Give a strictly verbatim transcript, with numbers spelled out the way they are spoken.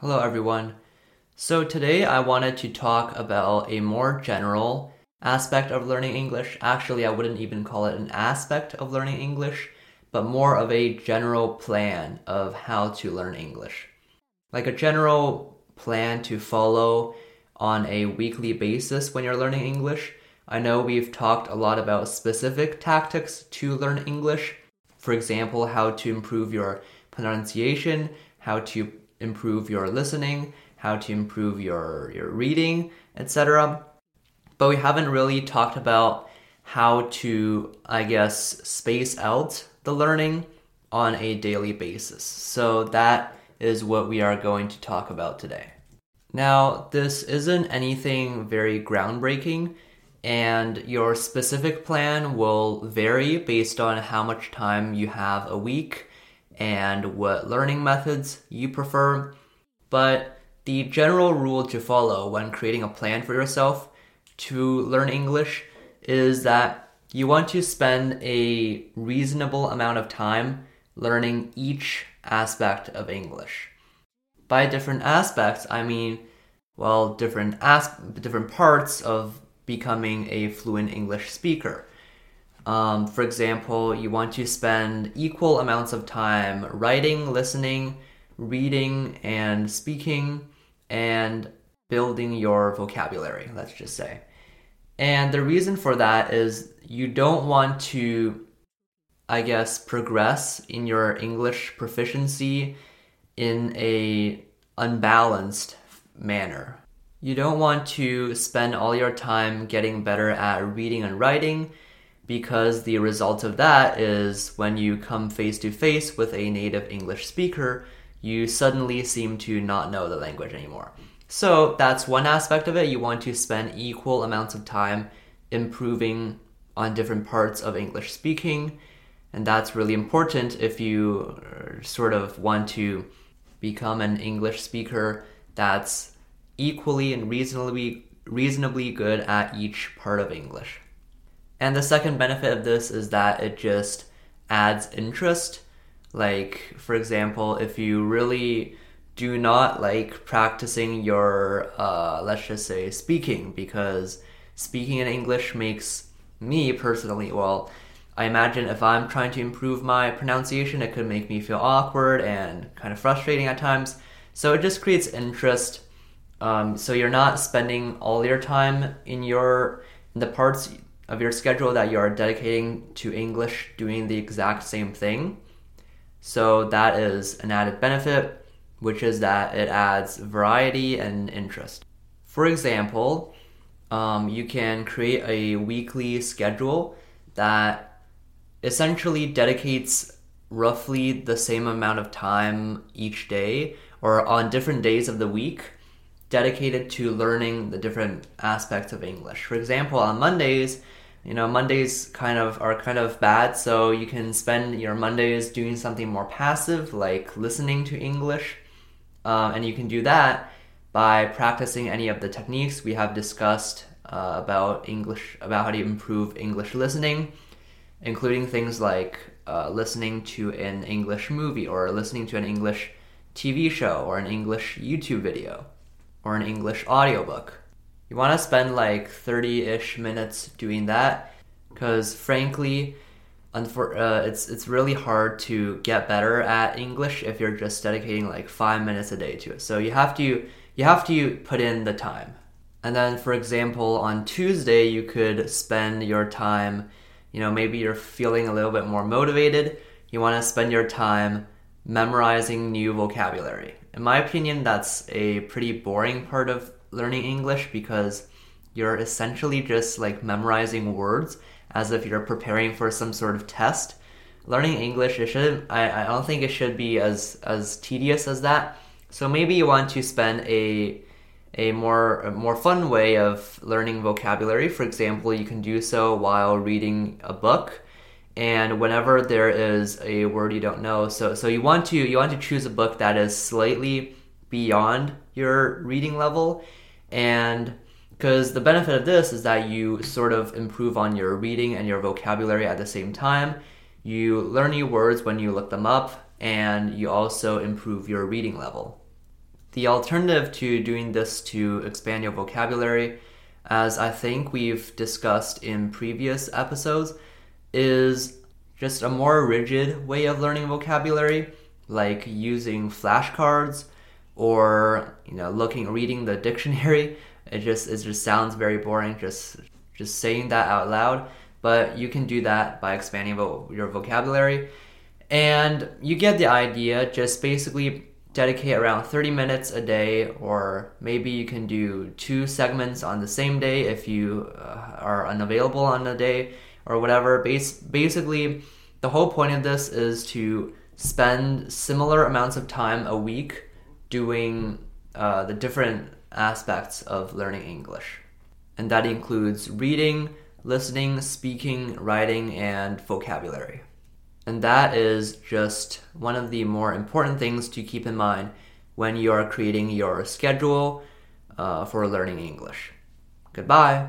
Hello everyone. So today I wanted to talk about a more general aspect of learning English. Actually, I wouldn't even call it an aspect of learning English, but more of a general plan of how to learn English. Like a general plan to follow on a weekly basis when you're learning English. I know we've talked a lot about specific tactics to learn English. For example, how to improve your pronunciation, how to improve your listening, how to improve your, your reading, et cetera. But we haven't really talked about how to, I guess, space out the learning on a daily basis. So that is what we are going to talk about today. Now, this isn't anything very groundbreaking, and your specific plan will vary based on how much time you have a week and what learning methods you prefer. But the general rule to follow when creating a plan for yourself to learn English is that you want to spend a reasonable amount of time learning each aspect of English. By different aspects, I mean, well, different as- different parts of becoming a fluent English speaker. Um, for example, you want to spend equal amounts of time writing, listening, reading, and speaking, and building your vocabulary, let's just say. And the reason for that is you don't want to, I guess, progress in your English proficiency in an unbalanced manner. You don't want to spend all your time getting better at reading and writing, because the result of that is when you come face to face with a native English speaker, you suddenly seem to not know the language anymore. So that's one aspect of it. You want to spend equal amounts of time improving on different parts of English speaking. And that's really important if you sort of want to become an English speaker that's equally and reasonably, reasonably good at each part of English. And the second benefit of this is that it just adds interest. Like, for example, if you really do not like practicing your, uh, let's just say, speaking, because speaking in English makes me personally, well, I imagine if I'm trying to improve my pronunciation, it could make me feel awkward and kind of frustrating at times. So it just creates interest. Um, so you're not spending all your time in your in the parts of your schedule that you are dedicating to English doing the exact same thing. So that is an added benefit, which is that it adds variety and interest. For example, um, you can create a weekly schedule that essentially dedicates roughly the same amount of time each day or on different days of the week dedicated to learning the different aspects of English. For example, on Mondays, you know, Mondays kind of are kind of bad, so you can spend your Mondays doing something more passive, like listening to English. Um, and you can do that by practicing any of the techniques we have discussed uh, about English, about how to improve English listening, including things like uh, listening to an English movie or listening to an English T V show or an English YouTube video or an English audiobook. You want to spend like thirty-ish minutes doing that, because frankly, unfor- uh, it's it's really hard to get better at English if you're just dedicating like five minutes a day to it. So you have to you have to put in the time. And then, for example, on Tuesday, you could spend your time, you know, maybe you're feeling a little bit more motivated. You want to spend your time memorizing new vocabulary. In my opinion, that's a pretty boring part of learning English, because you're essentially just like memorizing words as if you're preparing for some sort of test. Learning English, it shouldn't, I, I don't think it should be as, as tedious as that. So maybe you want to spend a a more a more fun way of learning vocabulary. For example, you can do so while reading a book, and whenever there is a word you don't know, so so you want to you want to choose a book that is slightly beyond your reading level, and because the benefit of this is that you sort of improve on your reading and your vocabulary at the same time. You learn new words when you look them up, and you also improve your reading level. the alternative to doing this to expand your vocabulary, as I think we've discussed in previous episodes, is just a more rigid way of learning vocabulary, like using flashcards or, you know, looking, reading the dictionary. It just, it just sounds very boring, just, just saying that out loud. But you can do that by expanding vo- your vocabulary. And you get the idea. Just basically dedicate around thirty minutes a day, or maybe you can do two segments on the same day if you uh, are unavailable on a day or whatever. Bas- basically, the whole point of this is to spend similar amounts of time a week doing uh, the different aspects of learning English. And that includes reading, listening, speaking, writing, and vocabulary. And that is just one of the more important things to keep in mind when you are creating your schedule uh, for learning English. Goodbye!